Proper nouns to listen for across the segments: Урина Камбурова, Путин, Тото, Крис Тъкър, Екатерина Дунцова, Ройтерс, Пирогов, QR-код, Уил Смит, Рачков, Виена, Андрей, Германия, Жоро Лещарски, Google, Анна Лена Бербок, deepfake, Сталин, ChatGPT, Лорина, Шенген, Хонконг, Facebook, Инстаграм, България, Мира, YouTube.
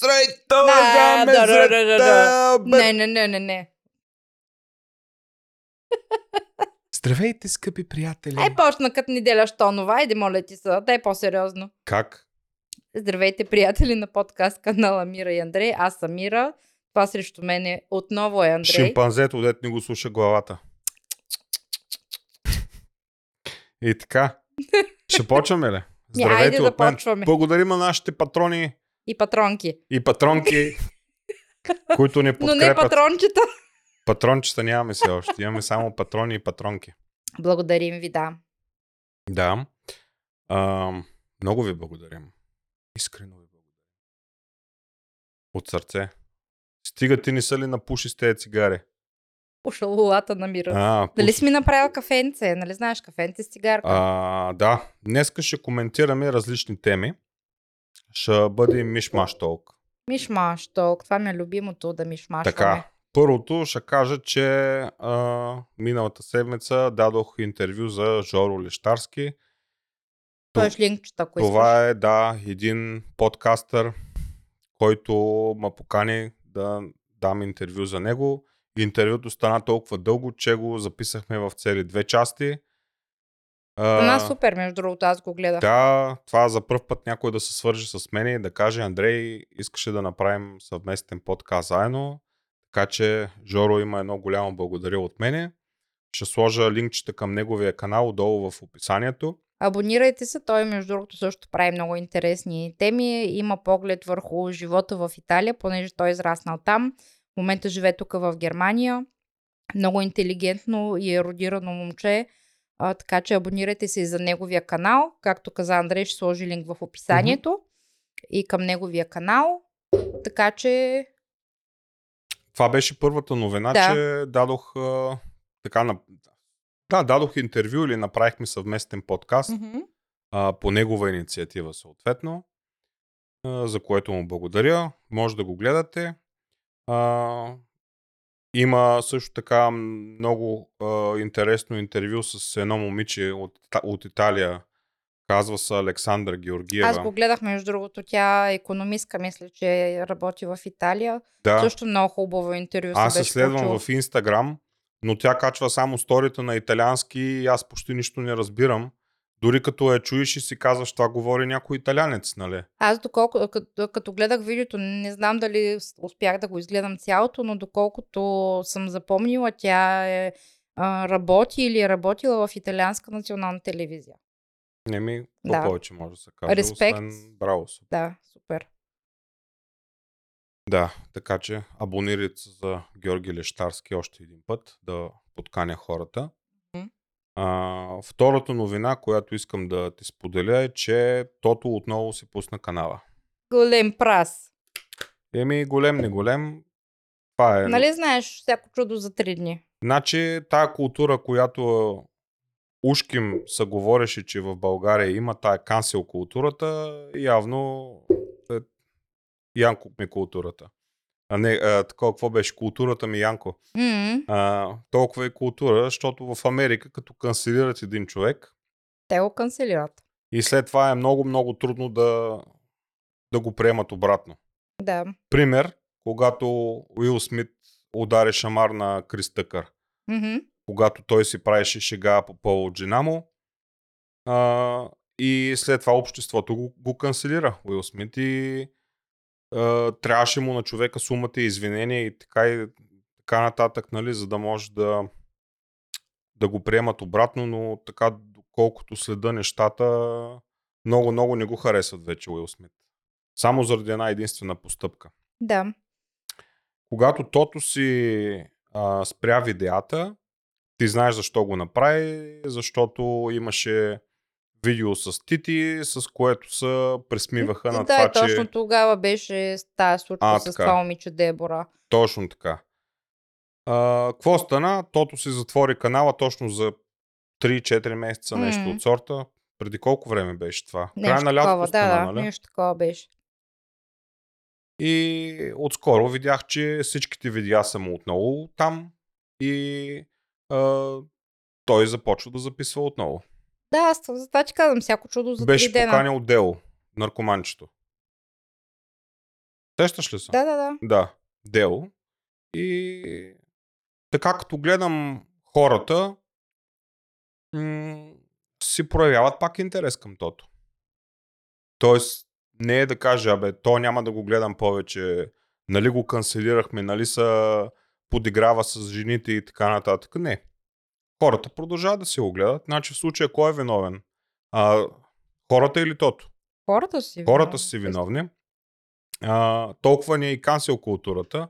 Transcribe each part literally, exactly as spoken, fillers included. Трейто за мезрета! Не, не, не, не, не. Здравейте, скъпи приятели! Ай, почна като ни деляш тонова, иди моля ти се, дай по-сериозно. Как? Здравейте, приятели на подкаст канала Мира и Андрей. Аз съм Мира, това срещу мене отново е Андрей. Шимпанзето, дето ни го слуша главата. И така, ще почваме ли? Здравейте от мен. Благодарим на нашите патрони. И патронки. И патронки, които ни подкрепят. Но не патрончета. Патрончета нямаме все още. Имаме само патрони и патронки. Благодарим ви, да. Да. А, много ви благодарим. Искрено ви благодарим. От сърце. Стига ти не са ли напуши с тези цигари? Пуша лулата на Мира. А, дали пуш... си ми направил кафенце? Нали знаеш кафенце с цигарка? А, да. Днеска ще коментираме различни теми. Ще бъде мишмаш толк. Мишмаш толк. Това ми е любимото, да мишмашваме. Така. Първото ще кажа, че а, миналата седмица дадох интервю за Жоро Лещарски. Той ще линкчета, ако искаш. Това е, да, един подкастър, който ме покани да дам интервю за него. Интервюто стана толкова дълго, че го записахме в цели две части. Това е супер, между другото, аз го гледах. Да, това за пръв път някой да се свържи с мен и да каже: Андрей, искаше да направим съвместен подкаст заедно. Така че Жоро има едно голямо благодаря от мене. Ще сложа линкчета към неговия канал долу в описанието. Абонирайте се, той между другото също прави много интересни теми. Има поглед върху живота в Италия, понеже той е израснал там. В момента живее тук в Германия. Много интелигентно и ерудирано момче. А, така че абонирайте се и за неговия канал. Както каза Андрей, ще сложи линк в описанието mm-hmm. и към неговия канал. Така че... Това беше първата новина, да. че дадох а, така, да, дадох интервю или направихме съвместен подкаст mm-hmm. а, по негова инициатива съответно, а, за което му благодаря. Може да го гледате. А, има също така много а, интересно интервю с едно момиче от, от Италия. Казва се Александър Георгиева. Аз го гледах, между другото, тя е економистка, мисля, че работи в Италия. Да. Също много хубаво интервю. Аз се следвам получил в Инстаграм, но тя качва само сторията на италиански и аз почти нищо не разбирам. Дори като я чуеш и си казваш, това говори някой италянец, нали? Аз доколко, като, като гледах видеото, не знам дали успях да го изгледам цялото, но доколкото съм запомнила, тя е, работи или е работила в Италианска национална телевизия. Не ми, какво да. повече може да се каже. Респект. Освен, браво. Да, супер. Да, така че абонирайте за Георги Лещарски още един път, да подканя хората. Mm-hmm. А, втората новина, която искам да ти споделя е, че Тото отново си пусна канала. Голем прас. Еми, голем, не голем. Това е... Нали знаеш всяко чудо за три дни? Значи, тая култура, която... Ушким се говореше, че в България има тая кансел културата, явно е... Янко ми културата. А не, а, такова, какво беше културата ми, Янко? Mm-hmm. А, толкова е култура, защото в Америка, като канцелират един човек... Те го канцелират. И след това е много-много трудно да, да го приемат обратно. Да. Пример, когато Уил Смит удари шамар на Крис Тъкър. Mm-hmm. Когато той си правеше шега по повод жена му. А, и след това обществото го, го канцелира. Уил Смит и а, трябваше му на човека сумата и извинения и така, и така нататък, нали, за да може да, да го приемат обратно, но така доколкото следа нещата, много-много не го харесват вече Уил Смит. Само заради една единствена постъпка. Да. Когато Тото си а, спря видеята, ти знаеш защо го направи, защото имаше видео с Тити, с което се пресмиваха да, на това, да, че... Да, точно тогава беше тази случка с това момиче Дебора. Точно така. Какво стана? Тото си затвори канала точно за три-четири месеца, mm. нещо от сорта. Преди колко време беше това? Нещо Край на лятото стана, да, нали? Да, нещо такова беше. И отскоро видях, че всичките видеа са му отново там и... Uh, той започва да записва отново. Да, аз за това че казвам, всяко чудо за три дена. Беше поканил дело, наркоманчето. Сещаш ли се? Да, да, да. Да, дело. И така като гледам хората, м- си проявяват пак интерес към тото. Тоест, не е да кажа, абе, то няма да го гледам повече, нали го канцелирахме, нали са подиграва с жените и така нататък. Не. Хората продължават да си го гледат. Значи в случая кой е виновен? А, хората или тото? Хората си виновни. Хората си виновни. А, толкова не е и канцел културата.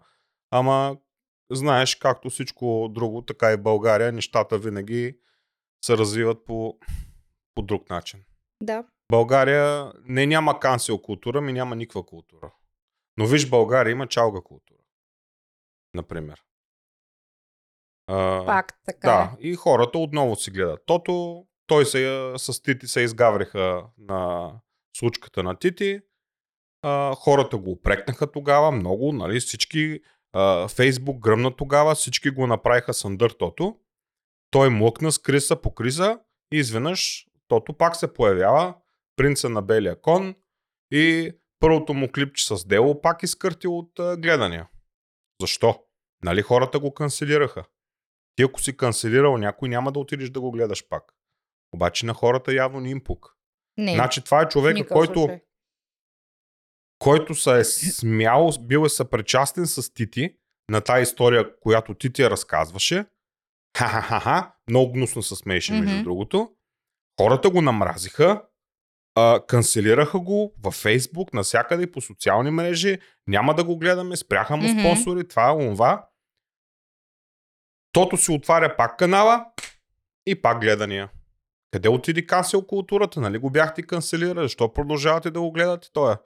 Ама, знаеш, както всичко друго, така и България, нещата винаги се развиват по, по друг начин. Да. България не няма канцел култура, ми няма никаква култура. Но виж, България има чалга култура. Например. А, Пак така. Да, и хората отново си гледат. Тото, той се, с Тити се изгавриха на случката на Тити. А, хората го упрекнаха тогава много, нали, всички а, Фейсбук гръмна тогава, всички го направиха с андър тото. Той млъкна с Криса по Криза и изведнъж тото пак се появява, принца на белия кон, и първото му клипче с дело пак изкърти от а, гледания. Защо? Нали хората го канцелираха. Ти ако си канцелирал някой, няма да отидеш да го гледаш пак. Обаче на хората явно не им пук. Не. Значи това е човек, който случай. който се е смял, бил е съпричастен с Тити на тая история, която Тити я разказваше. Ха-ха-ха-ха, много гнусно се смееше, mm-hmm. между другото. Хората го намразиха, а, канцелираха го във Фейсбук, навсякъде и по социални мрежи. Няма да го гледаме, спряха му mm-hmm. спонсори, това, онова. Тото си отваря пак канала и пак гледания. Къде отиди канцел културата? Нали го бяхте канцелирали? Защо продължавате да го гледате? Той е.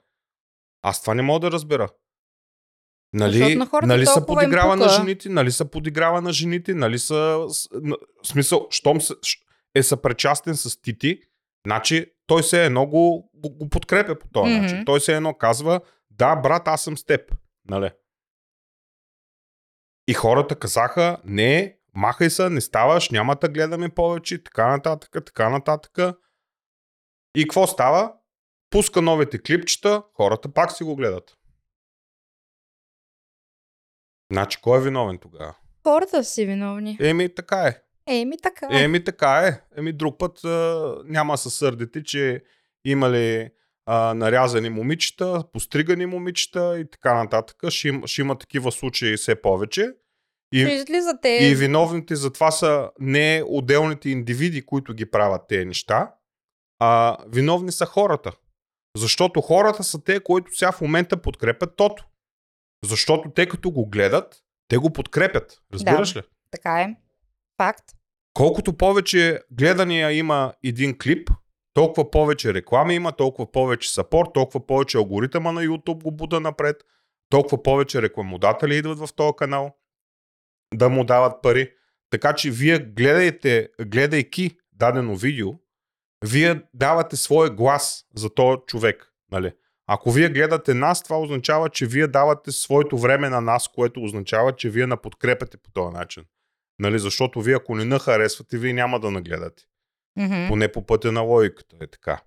Аз това не мога да разбера. Нали, на нали са подиграва на жените, нали са подиграва на жените, нали са... В смисъл, щом е съпричастен с Тити, значи той се едно го, го подкрепя по този mm-hmm. начин. Той се едно казва, да, брат, аз съм с теб. Нали? И хората казаха, не, махай се, не ставаш, няма да гледаме повече, така нататък, така нататък. И какво става? Пуска новите клипчета, хората пак си го гледат. Значи, кой е виновен тогава? Хората си виновни. Еми, така е. Еми, така е. Еми, така е. Еми, друг път а, няма се сърдите, че имали а, нарязани момичета, постригани момичета и така нататък. Ще има, ще има такива случаи все повече. И, те... и виновните за това са не отделните индивиди, които ги правят тези неща, а виновни са хората. Защото хората са те, които сега в момента подкрепят тото. Защото те като го гледат, те го подкрепят. Разбираш да, ли? Така е. Факт. Колкото повече гледания има един клип, толкова повече реклами има, толкова повече сапорт, толкова повече алгоритъма на YouTube го буда напред, толкова повече рекламодатели идват в този канал да му дават пари. Така че вие гледайте, гледайки дадено видео, вие давате своя глас за този човек. Нали? Ако вие гледате нас, това означава, че вие давате своето време на нас, което означава, че вие наподкрепяте по този начин. Нали? Защото вие ако не нахаресвате, вие няма да нагледате. Mm-hmm. Поне по пътя на логиката е така.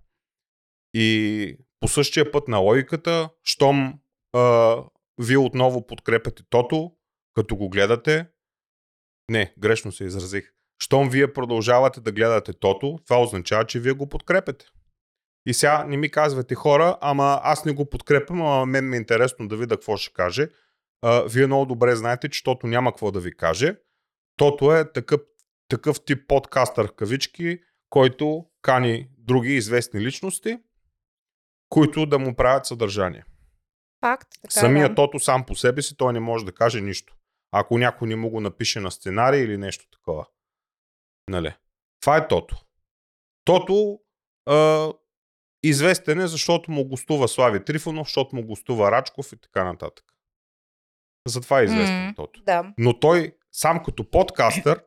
И по същия път на логиката, щом а, вие отново подкрепяте тото, като го гледате, не, грешно се изразих, щом вие продължавате да гледате тото, това означава, че вие го подкрепяте. И сега не ми казвате хора, ама аз не го подкрепям, ама мен ми е интересно да видя какво ще каже. А, вие много добре знаете, че тото няма какво да ви каже. Тото е такъв, такъв тип подкастър в кавички, който кани други известни личности, които да му правят съдържание. Факт, така самия да. Тото сам по себе си, той не може да каже нищо. Ако някой не му го напише на сценарий или нещо такова. Нали? Това е тото. Тото а, известен е, защото му гостува Слави Трифонов, защото му гостува Рачков и така нататък. Затова е известен mm, тото. Да. Но той сам като подкастър,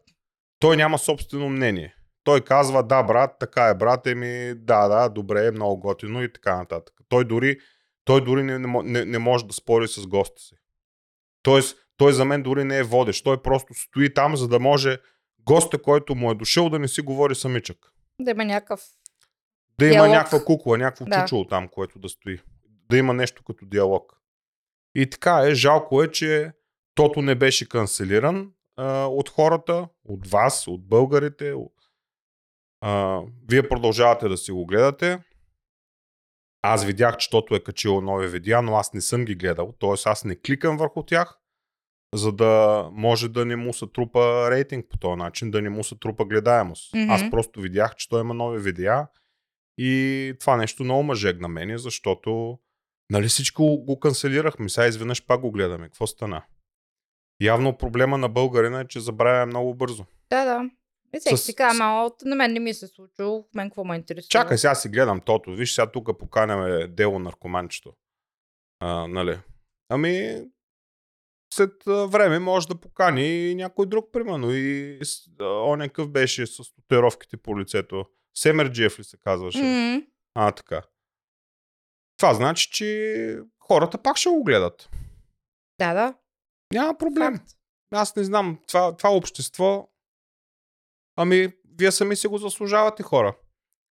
той няма собствено мнение. Той казва, да брат, така е брат, еми да, да, добре, е много готино и така нататък. Той дори, той дори не, не, не може да спори с гостите си. Тоест, той за мен дори не е водещ. Той просто стои там, за да може госта, който му е дошъл, да не си говори самичък. Да има някакъв Да диалог. Има някаква кукла, някакво да. Чучело там, което да стои. Да има нещо като диалог. И така е, жалко е, че Тото не беше канцелиран а, от хората, от вас, от българите. А, вие продължавате да си го гледате. Аз видях, че Тото е качило нови видеа, но аз не съм ги гледал, т.е. аз не кликам върху тях, за да може да не му се трупа рейтинг по този начин, да не му се трупа гледаемост. Mm-hmm. Аз просто видях, че той има нови видеа и това нещо много ме жегна мене, защото нали всичко го канцелирахме, сега изведнъж пак го гледаме. Какво стана? Явно проблема на българина е, че забравя много бързо. Да, да. И сега си казвам, на мен не ми се случило, мен какво ме интересува. Чакай, сега си гледам Тото, виж сега тук поканяме дело наркоманчето. А, нали? Ами след време може да покани и някой друг, примерно. И он екъв беше с татуировките по лицето. Семерджиев ли се казваше? Mm-hmm. А, така. Това значи, че хората пак ще го гледат. Да, да. Няма проблем. Факт. Аз не знам. Това, това общество... Ами, вие сами си го заслужавате, хора.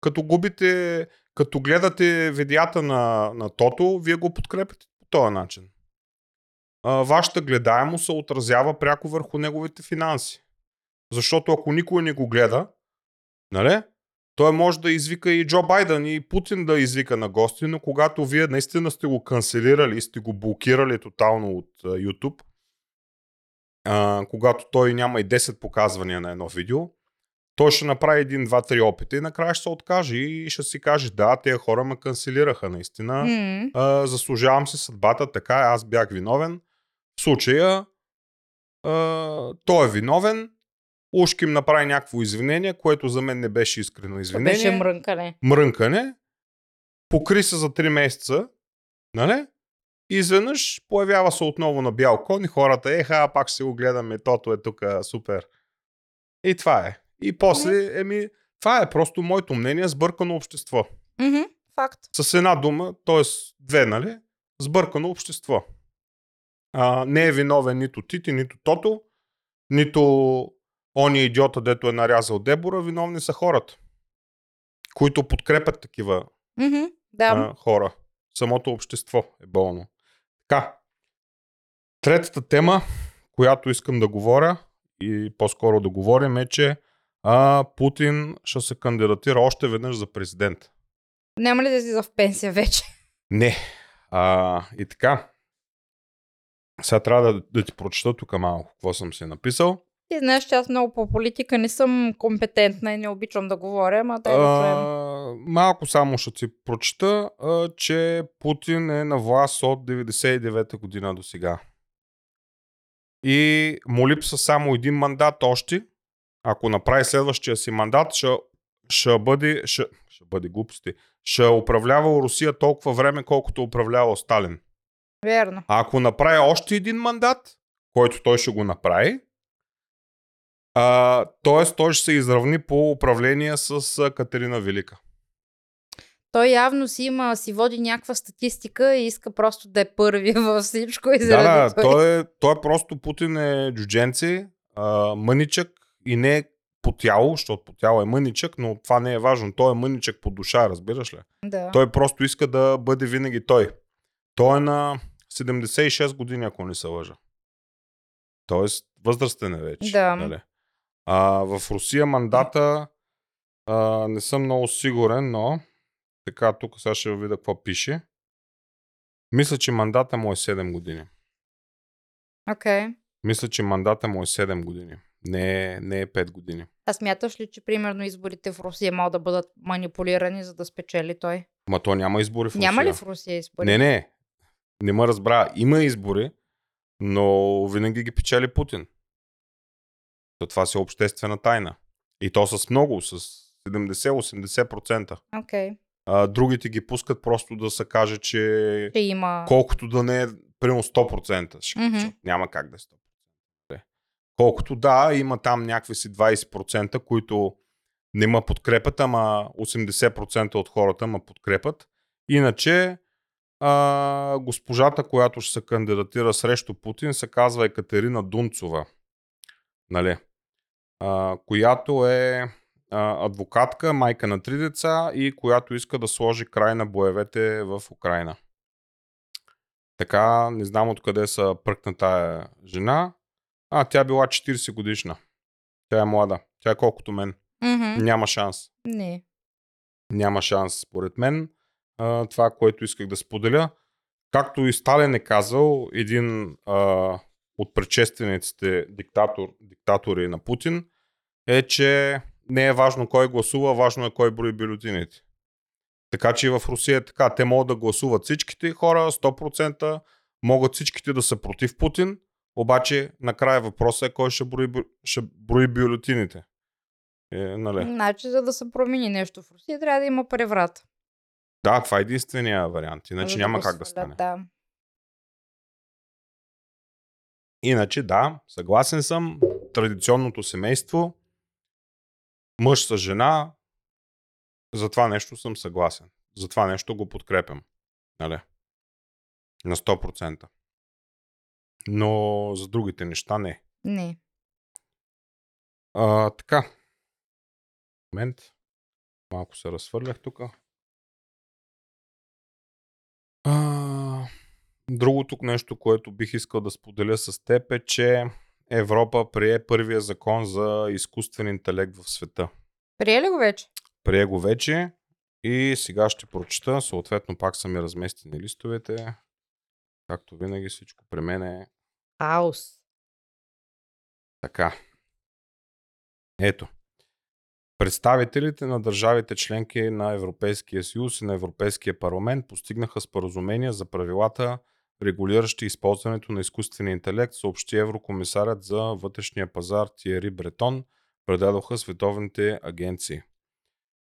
Като губите, като гледате видеята на, на Тото, вие го подкрепите по този начин. А, вашата гледаемост се отразява пряко върху неговите финанси. Защото ако никой не го гледа, нали, той може да извика и Джо Байден, и Путин да извика на гости, но когато вие наистина сте го канцелирали и сте го блокирали тотално от uh, YouTube, а, когато той няма и десет показвания на едно видео, той ще направи един, два, три опита и накрая ще се откаже и ще си каже, да, тези хора ме канцелираха наистина, mm. а, заслужавам си съдбата, така аз бях виновен. В случая а, той е виновен, ушким направи някакво извинение, което за мен не беше искрено извинение. Беше мрънкане. Мрънкане, покри се за три месеца, нали? И изведнъж появява се отново на бял кон и хората, еха, пак ще го гледаме, Тото е тук, супер. И това е. И после, еми, това е просто моето мнение, сбъркано общество. Mm-hmm, факт. С една дума, т.е. две, нали? Сбъркано общество. А, не е виновен нито Тити, нито Тото, нито оня идиота, дето е нарязал Дебора, виновни са хората, които подкрепят такива mm-hmm, да. а, хора. Самото общество е болно. Така, третата тема, която искам да говоря и по-скоро да говорим е, че а, Путин ще се кандидатира още веднъж за президент. Няма ли да си за в пенсия вече? Не. А, и така, сега трябва да, да ти прочета тук малко какво съм си написал. Ти знаеш, че аз много по политика не съм компетентна и не обичам да говоря, ама дай да твоем. Малко само ще ти прочета, а, че Путин е на власт от деветдесет и девета година до сега. И му липсва само един мандат още. Ако направи следващия си мандат, ще, ще бъде, ще, ще бъде глупости. Ще управлява Русия толкова време, колкото управлява Сталин. Верно. А ако направи още един мандат, който той ще го направи, Uh, т.е. той ще се изравни по управление с uh, Катерина Велика. Той явно си има, си води някаква статистика и иска просто да е първи във всичко. И да, той... Той, е, той е просто Путин е джудженци, uh, мъничък и не е по тяло, защото по тяло е мъничък, но това не е важно. Той е мъничък по душа, разбираш ли? Да. Той просто иска да бъде винаги той. Той е на седемдесет и шест години, ако не се лъжа. Тоест възрастен е вече. Да. Дали? А, в Русия мандата а, не съм много сигурен, но така тук сега ще видя какво пише. Мисля, че мандата му е седем години. Окей. Okay. Мисля, че мандата му е седем години. Не е, не е пет години. А смяташ ли, че примерно изборите в Русия могат да бъдат манипулирани, за да спечели той? Ма то няма избори в Русия. Няма ли в Русия избори? Не, не. Не ме разбра. Има избори, но винаги ги печели Путин. То това си е обществена тайна. И то с много, с седемдесет до осемдесет процента. Okay. А, другите ги пускат просто да се каже, че има... колкото да не е, примерно сто процента. Mm-hmm. Няма как да е сто процента. Колкото да, има там някакви си двайсет процента, които не ме подкрепят, ама осемдесет процента от хората ме подкрепят. Иначе а, госпожата, която ще се кандидатира срещу Путин, се казва Екатерина Дунцова. Нали, а, която е а, адвокатка, майка на три деца и която иска да сложи край на боевете в Украина. Така, не знам откъде са пръкна тая жена. А, тя била четиридесет годишна. Тя е млада. Тя е колкото мен. Mm-hmm. Няма шанс. Не. Няма шанс, според мен. А, това, което исках да споделя. Както и Сталин е казал, един а, от предшествениците диктатор, диктатори на Путин, е, че не е важно кой гласува, важно е кой брои бюлетините. Така че и в Русия е така. Те могат да гласуват всичките хора, сто процента, могат всичките да са против Путин, обаче накрая въпросът е кой ще брои, ще брои бюлетините. Е, нали? Значи, за да се промени нещо в Русия, трябва да има преврат. Да, това е единствения вариант. Иначе да няма как да стане. Да. Иначе да, съгласен съм. Традиционното семейство, мъж с жена, за това нещо съм съгласен. За това нещо го подкрепям. Нали? На сто процента. Но за другите неща не. Не. А, така. Момент. Малко се разфърлях тук. А, другото нещо, което бих искал да споделя с теб е, че Европа прие първия закон за изкуствен интелект в света. Прие ли го вече? Прие го вече и сега ще прочета. Съответно пак са ми разместени листовете. Както винаги всичко при мен е... Хаос. Така. Ето. Представителите на държавите членки на Европейския съюз и на Европейския парламент постигнаха споразумения за правилата, регулиращи използването на изкуствения интелект, съобщи еврокомисарят за вътрешния пазар Тиери Бретон, предадоха световните агенции.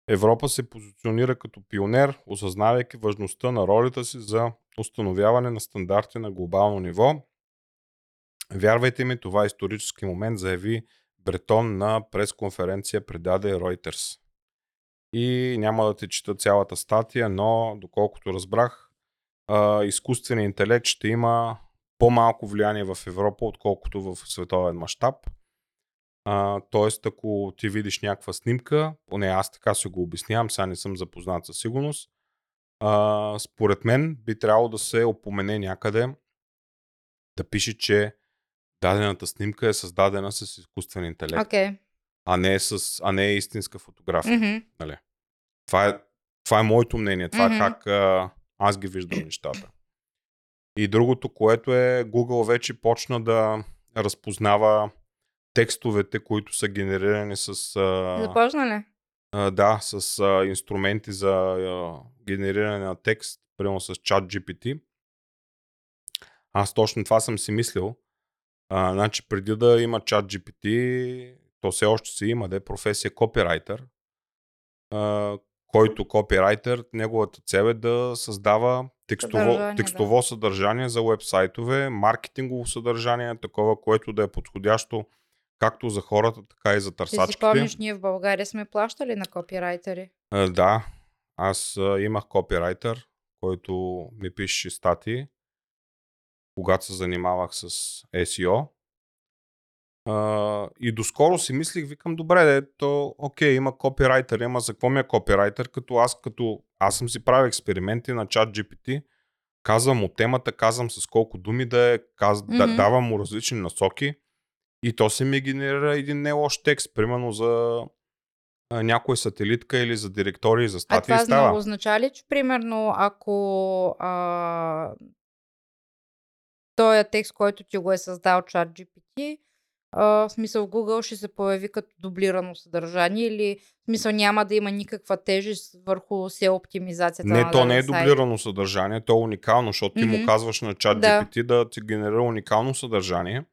Европа се позиционира като пионер, осъзнавайки важността на ролята си за установяване на стандарти на глобално ниво. Вярвайте ми, това е исторически момент, заяви Бретон на пресконференция предаде Ройтерс. И няма да те чета цялата статия, но доколкото разбрах, изкуственият интелект ще има по-малко влияние в Европа, отколкото в световен мащаб. Тоест, ако ти видиш някаква снимка, поне аз така се го обяснявам, сега не съм запознат със сигурност, а, според мен би трябвало да се опомене някъде, да пише, че дадената снимка е създадена с изкуствен интелект, okay. а, не е с, а не е истинска фотография. Mm-hmm. Нали? Това, е, това е моето мнение, това mm-hmm. е как а, аз ги виждам нещата. И другото, което е, Google вече почна да разпознава текстовете, които са генерирани с... А, Започна ли? А, да, с а, инструменти за а, генериране на текст, примерно с ChatGPT. Аз точно това съм си мислил. А, значи преди да има ChatGPT, то все още си има, да е професия копирайтер, а, който копирайтер, неговата цел е да създава текстово съдържание, текстово да. съдържание за уебсайтове, маркетингово съдържание, такова, което да е подходящо както за хората, така и за търсачките. Ти си помниш, ние в България сме плащали на копирайтери? А, да, аз а, имах копирайтер, който ми пише статии, когато се занимавах с Ес И О. А, и доскоро си мислих, викам, добре, де, то окей, има копирайтер, има за какво ми е копирайтер, като аз, като аз съм си правил експерименти на ChatGPT, казвам му темата, казвам с колко думи да е, каз... mm-hmm. да, давам му различни насоки. И то се ми генерира един не лош текст, примерно за а, някоя сателитка или за директории, за статии. А това става. Означава ли, че примерно ако а, този текст, който ти го е създал ChatGPT, в смисъл Google ще се появи като дублирано съдържание или в смисъл няма да има никаква тежест върху сео-оптимизацията на сайта? Не, то не е дублирано съдържание, то е уникално, защото mm-hmm. ти му казваш на ChatGPT да. да ти генерира уникално съдържание.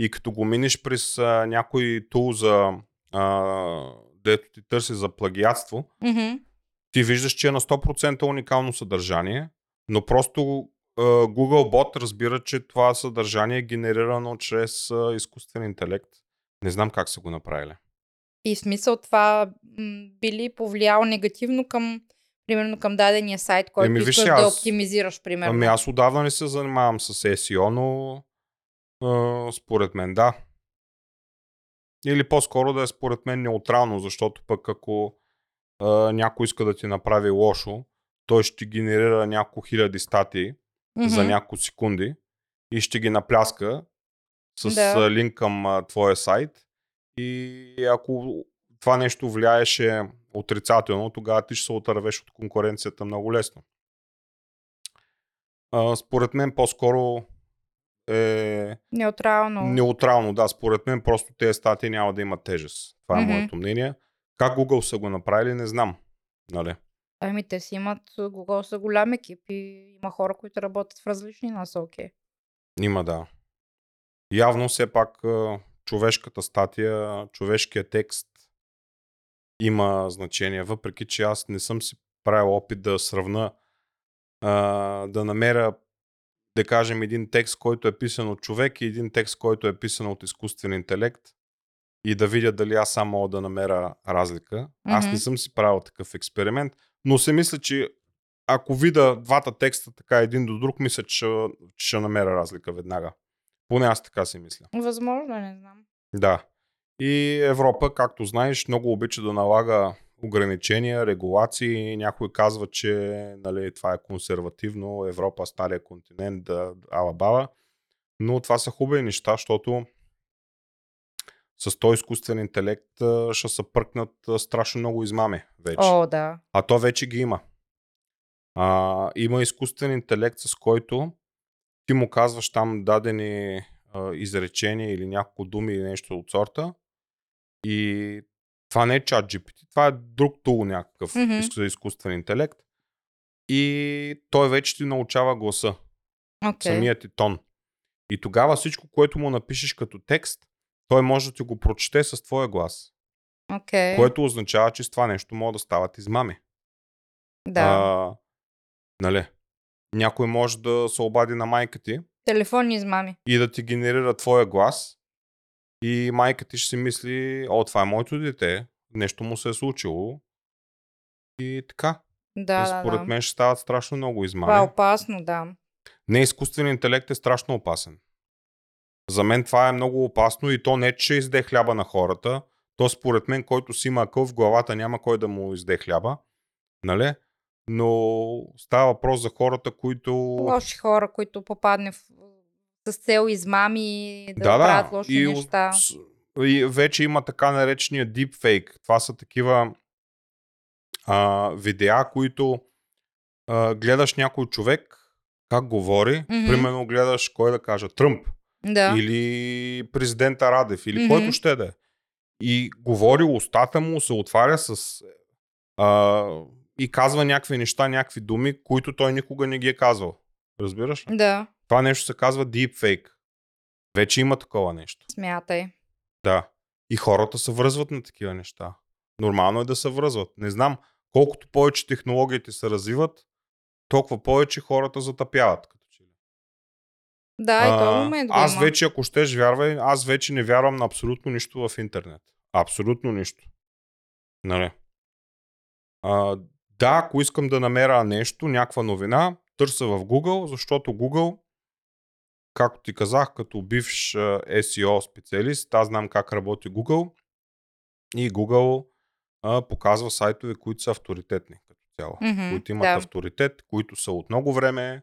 И като го миниш през а, някой тул, за, а, дето ти търси за плагиатство, mm-hmm. ти виждаш, че е на сто процента уникално съдържание, но просто а, Google Bot разбира, че това съдържание е генерирано чрез а, изкуствен интелект. Не знам как са го направили. И в смисъл това м- би ли повлияло негативно към, примерно, към дадения сайт, който Еми, искаш виж, да аз, оптимизираш, примерно? Ами аз отдавна не се занимавам с Ес И О, но... Uh, според мен да. Или по-скоро да е според мен неутрално, защото пък ако uh, някой иска да ти направи лошо, той ще генерира няколко хиляди статии, mm-hmm. за няколко секунди и ще ги напляска с да. линк към твоя сайт. И ако това нещо влияеше отрицателно, тогава ти ще се отървеш от конкуренцията много лесно. А, според мен по-скоро е... Неутрално. Неутрално, да. Според мен просто тези статии няма да имат тежест. Това е mm-hmm. моето мнение. Как Google са го направили, не знам. Нали? Ами те си имат, Google са голям екип и има хора, които работят в различни насоки. Има, да. Явно все пак човешката статия, човешкият текст има значение, въпреки че аз не съм си правил опит да сравна, а, да намеря, да кажем, един текст, който е писан от човек и един текст, който е писан от изкуствен интелект и да видя дали аз сам мога да намеря разлика. Mm-hmm. Аз не съм си правил такъв експеримент, но се мисля, че ако видя двата текста така един до друг, мисля, че ще намеря разлика веднага. Поне аз така си мисля. Възможно, не знам. Да. И Европа, както знаеш, много обича да налага ограничения, регулации. Някой казва, че нали, това е консервативно, Европа, стария континент, да, ала-бала. Но това са хубави неща, защото с този изкуствен интелект ще се пръкнат страшно много измами вече. О, да. А то вече ги има. А, има изкуствен интелект, с който ти му казваш там дадени а, изречения или няколко думи или нещо от сорта. И това не е ChatGPT, това е друг тул някакъв mm-hmm. изкуствен интелект. И той вече ти научава гласа, okay. самият ти тон. И тогава всичко, което му напишеш като текст, той може да ти го прочете с твоя глас. Okay. Което означава, че с това нещо може да стават измами. Да. А, нали? Някой може да се обади на майка ти. Телефонни измами. И да ти генерира твоя глас. И майка ти ще си мисли, о, това е моето дете. Нещо му се е случило. И така. Да, и според да, да. мен ще стават страшно много измами. Това е опасно, да. Не, изкуственият интелект е страшно опасен. За мен това е много опасно и то не, че изде хляба на хората. То според мен, който си има акъл в главата, няма кой да му изде хляба. Нали? Но става въпрос за хората, които... Лоши хора, които попадне в... с цел измами, да, да правят да. лоши и... неща. И вече има така наречения deepfake. Това са такива а, видеа, които а, гледаш някой човек как говори. Mm-hmm. Примерно гледаш, кой да кажа, Тръмп. Да. Или президента Радев. Или mm-hmm. който ще да е. И говори, устата му се отваря с... А, и казва някакви неща, някакви думи, които той никога не ги е казвал. Разбираш ли? Да. Това нещо се казва deepfake. Вече има такова нещо. Смятай. Да. И хората се връзват на такива неща. Нормално е да се връзват. Не знам, колкото повече технологиите се развиват, толкова повече хората затъпяват. Като че. Да, а, и този момент го има. Аз вече, ако щеш вярвай, аз вече не вярвам на абсолютно нищо в интернет. Абсолютно нищо. Нали? А, да, ако искам да намеря нещо, някаква новина, търся в Google, защото Google, както ти казах, като бивш ес и о специалист, аз знам как работи Google и Google а, показва сайтове, които са авторитетни като цяло, mm-hmm, които имат да. авторитет, които са от много време,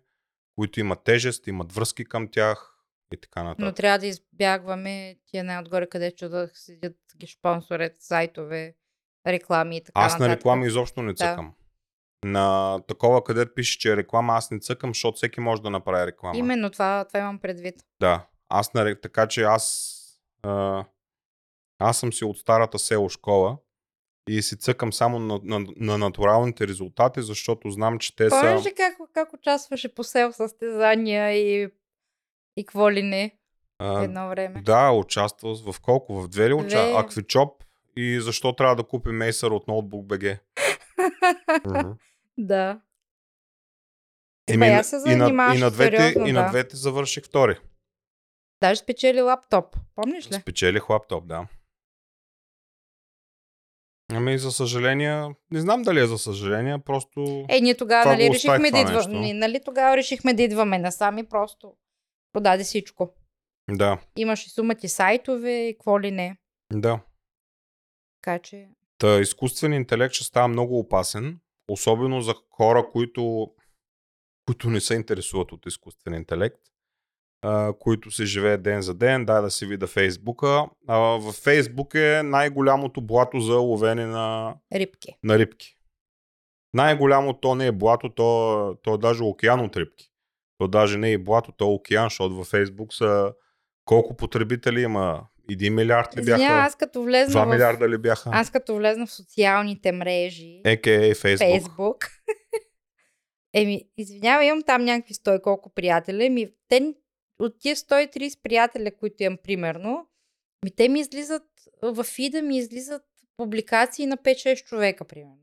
които имат тежест, имат връзки към тях и така нататък. Но трябва да избягваме тия най-отгоре, където да седят ги шпонсорят сайтове, реклами и така. Аз на реклами изобщо не цъкам. Да. На такова, където пише, че е реклама, аз не цъкам, защото всеки може да направи реклама. Именно това, това имам предвид. Да, аз на, така че аз а, аз съм си от старата село школа и си цъкам само на, на, на натуралните резултати, защото знам, че те Помниш са... Помниш ли как, как участваше по сел състезания и, и какво ли не в едно време? А, да, участвал в колко? В две ли участвал? Две... Аквичоп. И защо трябва да купи мейсър от ноутбук точка би джи? uh-huh. Да. Еми, Ба, се и, на, и, на двете, сериозно, и да. на двете завърших втори. Даже спечели лаптоп, помниш ли? Спечелих лаптоп, да. Ами за съжаление, не знам дали е за съжаление, просто... Е, ние тогава нали, решихме, да идва... нали, тогава решихме да идваме насами, просто продаде всичко. Да. Имаш и сумати сайтове и какво ли не. Да. Така че... Та, изкуственият интелект ще става много опасен, особено за хора, които, които не се интересуват от изкуствен интелект, а, които се живее ден за ден. Дай да се вида Фейсбука. А, във Фейсбук е най-голямото блато за ловене на рибки. На рибки. Най-голямо то не е блато, то, то е даже океан от рибки. То даже не е блато, то е океан, защото във Фейсбук са колко потребители има. един милиард ли бяха? Аз като влезна два милиарда в... ли бяха? Аз като влезна в социалните мрежи. а ка а. Facebook. Facebook. Еми, извинявай, имам там някакви сто колко приятели. Ми, те, от тия сто и трийсет приятели, които имам примерно, ми, те ми излизат, във фида ми излизат публикации на пет-шест човека, примерно.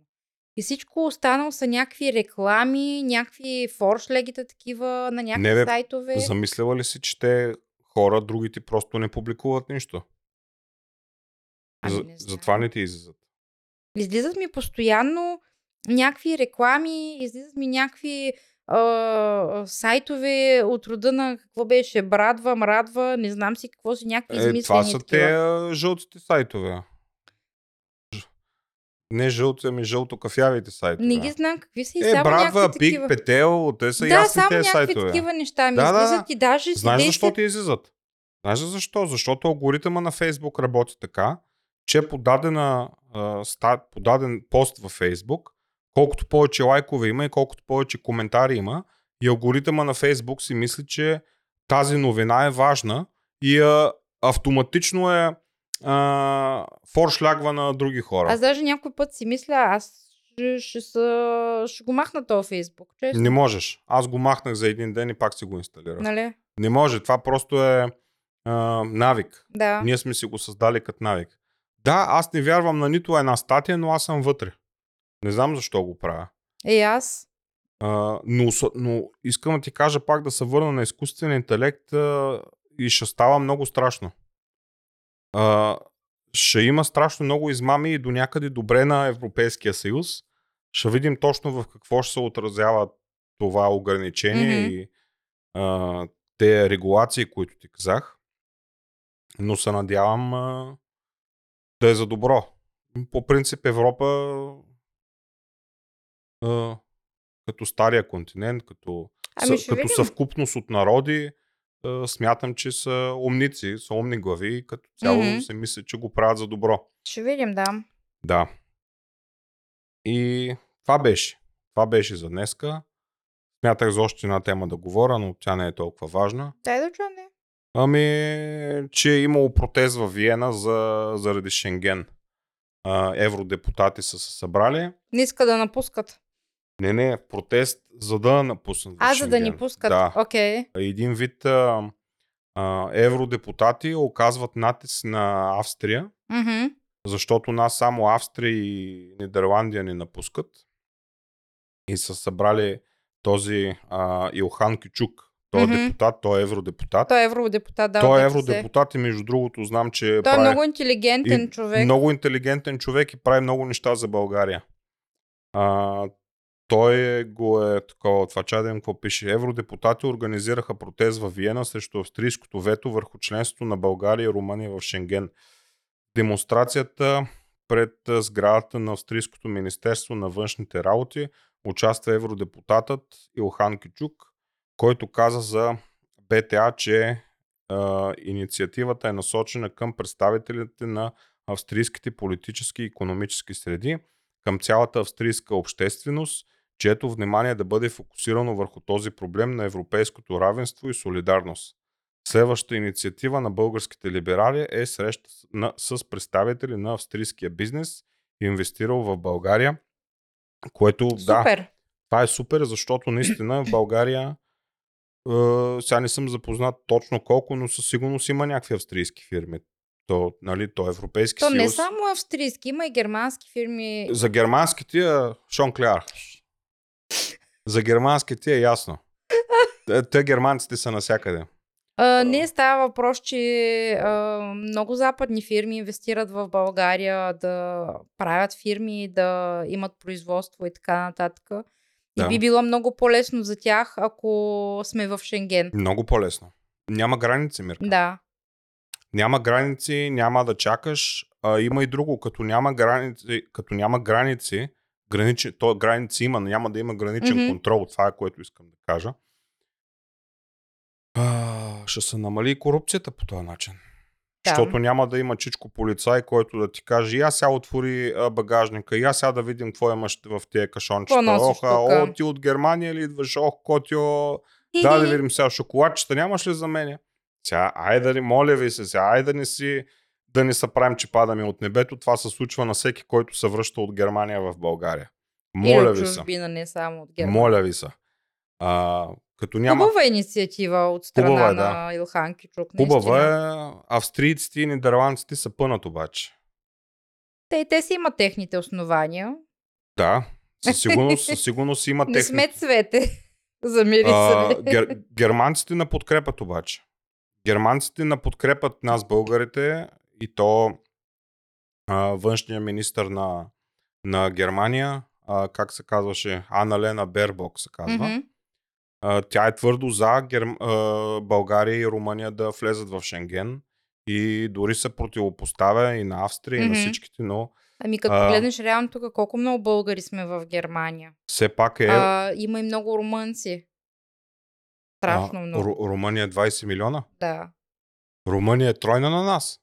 И всичко останало са някакви реклами, някакви форшлегите такива на някакви не, сайтове. Не, замисляла ли си, че те хора, другите просто не публикуват нищо? За, не затова не ти излизат. Излизат ми постоянно някакви реклами, излизат ми някакви а, сайтове от рода на какво беше, брадва, мрадва, не знам си какво си, някакви е, измислени. Това са такива. Те жълтите сайтове. Не жълто, ами жълто-кафявите сайтове. Не ги знам какви са и е, само братва, пик, такива... петел, те са да, ясни тези сайтове. Да, само някакви такива неща ми да, излизат да. И даже... Знаеш десет... защо ти излизат? Знаеш защо? Защото алгоритъма на Фейсбук работи така, че подадена, а, ста, подаден пост във Фейсбук, колкото повече лайкове има и колкото повече коментари има, и алгоритъма на Фейсбук си мисли, че тази новина е важна и а, автоматично е форшлягва на други хора. Аз даже някой път си мисля, аз ще, ще, са, ще го махна този Фейсбук. Честно. Не можеш. Аз го махнах за един ден и пак си го инсталирах. Нали? Не може. Това просто е а, навик. Да. Ние сме си го създали като навик. Да, аз не вярвам на нито една статия, но аз съм вътре. Не знам защо го правя. И аз. А, но, но искам да ти кажа пак да се върна на изкуствен интелект а, и ще става много страшно. Uh, ще има страшно много измами и до някъде добре на Европейския съюз. Ще видим точно в какво ще се отразява това ограничение mm-hmm. и uh, те регулации, които ти казах. Но се надявам uh, да е за добро. По принцип Европа uh, като стария континент, като, ами съ, като съвкупност от народи, смятам, че са умници, са умни глави и като цяло mm-hmm. се мисля, че го правят за добро. Ще видим, да. Да. И това беше. Това беше за днеска. Смятах за още една тема да говоря, но тя не е толкова важна. Дай да чуя, не. Ами, че е имало протест във Виена за, заради Шенген. А, евродепутати са се събрали. Не иска да напускат. Не, не, протест, за да напуснат. А, за да ни пускат, да. Окей. Okay. Един вид а, а, евродепутати оказват натиск на Австрия, mm-hmm. защото нас само Австрия и Нидерландия не напускат. И са събрали този а, Илхан Кючук. Той е mm-hmm. депутат, той е евродепутат. Той е евродепутат, да. Той е евродепутат и между другото знам, че... Той е много интелигентен и, човек. Много интелигентен човек и прави много неща за България. А, Той го е такова, това чаден, какво пише. Евродепутати организираха протест във Виена срещу австрийското вето върху членството на България и Румъния в Шенген. Демонстрацията пред сградата на Австрийското министерство на външните работи участва евродепутатът Илхан Кючук, който каза за Б Т А, че е, инициативата е насочена към представителите на австрийските политически и икономически среди, към цялата австрийска общественост, чието внимание да бъде фокусирано върху този проблем на европейското равенство и солидарност. Следващата инициатива на българските либерали е среща на, с представители на австрийския бизнес, инвестирал в България, което супер. Да, това е супер, защото наистина в България е, сега не съм запознат точно колко, но със сигурност има някакви австрийски фирми. То, нали, то европейски то съюз. То не само австрийски, има и германски фирми. За германските е Шон Клеар. За германските е ясно. Те германците са навсякъде. А, не става въпрос, че а, много западни фирми инвестират в България да правят фирми, да имат производство и така нататък. И да. Би било много по-лесно за тях, ако сме в Шенген. Много по-лесно. Няма граници, Мирка. Да. Няма граници, няма да чакаш. А, има и друго. Като няма граници, като няма граници, граничен, то граници има, но няма да има граничен mm-hmm. контрол. Това е, което искам да кажа. А, ще се намали и корупцията по този начин. Да. Защото няма да има чичко полицай, който да ти каже, я сега отвори багажника, я сега да видим какво имаш в тези кашончета. Ох, о, ти от Германия ли идваш? Ох, котио, да да видим сега шоколадчета, нямаш ли за мене? Сега, айде ли, моля ви се, сега, айде не си да не се правим, че падаме от небето. Това се случва на всеки, който се връща от Германия в България. Моля ви се. Не само от Германия. Моля ви се. А, като няма... Хубава инициатива от страна Хубава, на да. Илхан Кючук. Хубава е. Австрийците и нидерландците са пънат обаче. Те и те си имат техните основания. Да, със сигурност, със сигурност имат техните. Не сме цвете. Замири се. Гер... Германците на подкрепят обаче. Германците на подкрепят нас българите и то а, външния министър на, на Германия, а, как се казваше, Анна Лена Бербок се казва. Mm-hmm. А, тя е твърдо за Герм... а, България и Румъния да влезат в Шенген и дори се противопоставя и на Австрия, mm-hmm. и на всичките, но... Ами като а... гледаш реално тук колко много българи сме в Германия. Все пак е... А, има и много румънци. Страшно много. Ру- Румъния е двайсет милиона? Да. Румъния е тройна на нас.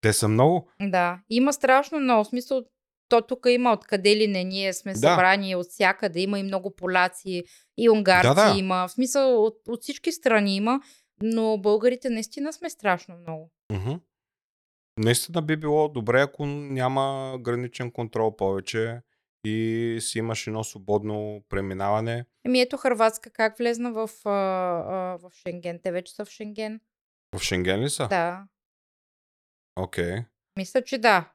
Те са много. Да, има страшно много. В смисъл, то тук има откъде ли не. Ние сме да. събрани от всякъде. Има и много поляци, и унгарци да, да. има. В смисъл, от, от всички страни има. Но българите наистина сме страшно много. Уху. Наистина би било добре, ако няма граничен контрол повече и си имаш едно свободно преминаване. Еми ето Хърватска как влезна в, а, а, в Шенген. Те вече са в Шенген. В Шенген ли са? Да. Окей. Okay. Мисля, че да.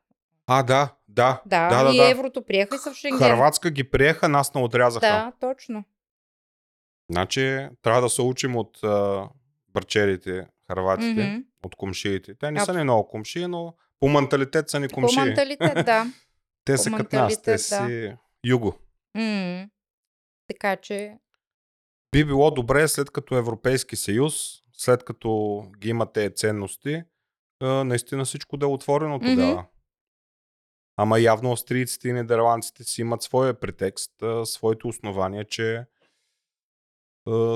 А, да, да. Да, да и да, еврото приеха и са в Шенген. Хърватска ги приеха, нас не отрязаха. Да, точно. Значи трябва да се учим от а, бърчерите, хърватите, mm-hmm. от комшиите. Те не Аб... са ни много комшии, но по менталитет са ни комшии. По менталитет, да. Те са като нас, те си да. юго. Mm-hmm. Така че... Би било добре, след като Европейски съюз, след като ги има тези ценности, наистина всичко да е отворено mm-hmm. тогава. Ама явно австрийците и нидерландците си имат своя претекст, своите основания, че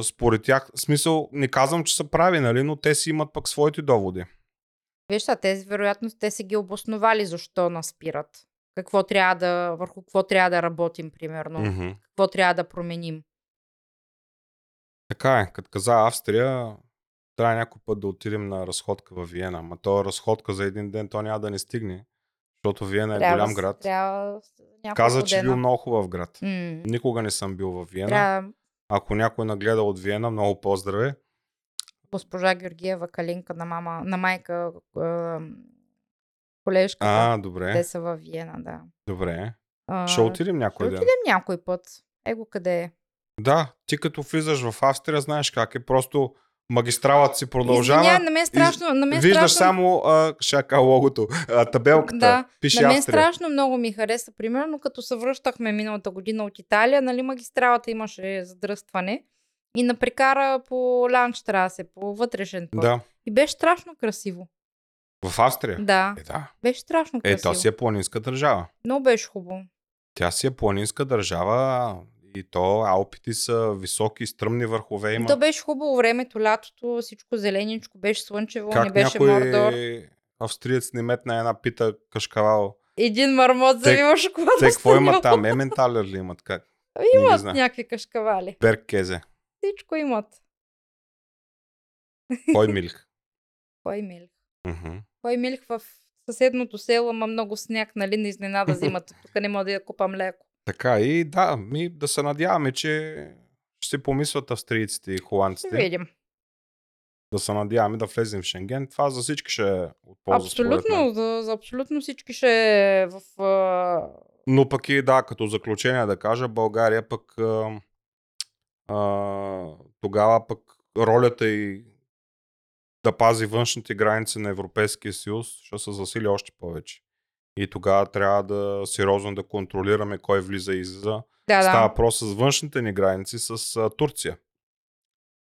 според тях... В смисъл, не казвам, че са прави, нали, но те си имат пък своите доводи. Виж, а тези вероятно те са ги обосновали, защо нас спират. Какво трябва да, върху какво трябва да работим, примерно. Mm-hmm. Какво трябва да променим. Така е, като каза Австрия, трябва някой път да отидем на разходка във Виена. Ама то разходка за един ден, то няма да не стигне. Защото Виена трябва, е голям град. Трябва, Каза, че бил много хубав град. Mm. Никога не съм бил във Виена. Трябва... Ако някой нагледа от Виена, много поздраве. Госпожа Георгиева, калинка на, мама, на майка... колежката. А, добре. Те са във Виена, да. Добре. А, ще отидем някой ще ден. Ще отидем някой път. Его къде е? Да, ти като влизаш в Австрия, знаеш как е. Просто магистралът си продължава. Извиня, на мен страшно. На мен виждаш страшно... само а, шака логото, а, табелката. Да, пише на мен Австрия. Страшно много ми хареса. Примерно като се връщахме миналата година от Италия, нали магистралата имаше задръстване и напрекара по Ландштрасе, по вътрешен път. Да. И беше страшно красиво. В Австрия? Да. Е, да. Беше страшно красиво. Е, тя си е планинска държава. Много беше хубаво. Тя си е планинска държава и то Алпите са високи, стръмни върхове има. То беше хубаво времето, лятото, всичко зеленичко, беше слънчево, как не беше мордор. Австриец не метна една пита кашкавал. Един мармот завива шоколада. Те какво имат там? Ементалер ли имат? Как? Имат някакви кашкавали. Беркезе. Всичко имат. Кой милх? Кой милх? Мхм. Кой милих в съседното село, ама много сняг, нали, не изненада зимата. Тук не мога да я купа млеко. Така и да, ми да се надяваме, че ще си помислят австрийците и холандците. Видим. Да се надяваме да влезем в Шенген. Това за всички ще е от полза. Абсолютно, за, за абсолютно всички ще е в... А... Но пък и да, като заключение да кажа, България пък а, а, тогава пък ролята и да пази външните граници на Европейския съюз, ще се засили още повече. И тогава трябва да сериозно да контролираме кой влиза и излиза. Да, става въпрос с външните ни граници с а, Турция.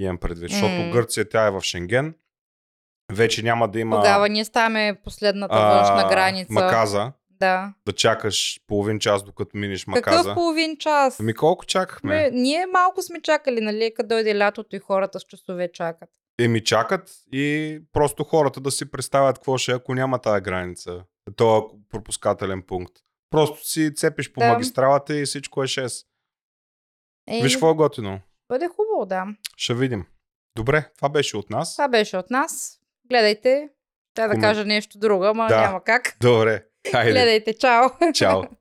Имам предвид, mm. защото Гърция тя е в Шенген. Вече няма да има... Тогава ние ставаме последната външна граница. Маказа. Да. Да чакаш половин час, докато минеш маказа. Какъв половин час? Ами колко чакахме? Ме, ние малко сме чакали, нали, като дойде лятото и хората с часове чакат. Еми чакат и просто хората да си представят какво ще, ако няма тази граница. Този пропускателен пункт. Просто си цепиш по да. магистралата и всичко е шест. Е, виж какво е готино. Бъде хубаво, да. Ще видим. Добре, това беше от нас. Това беше от нас. Гледайте. Трябва да Коми... кажа нещо друго, ама да. няма как. Добре. Хайде. Гледайте, чао. Чао.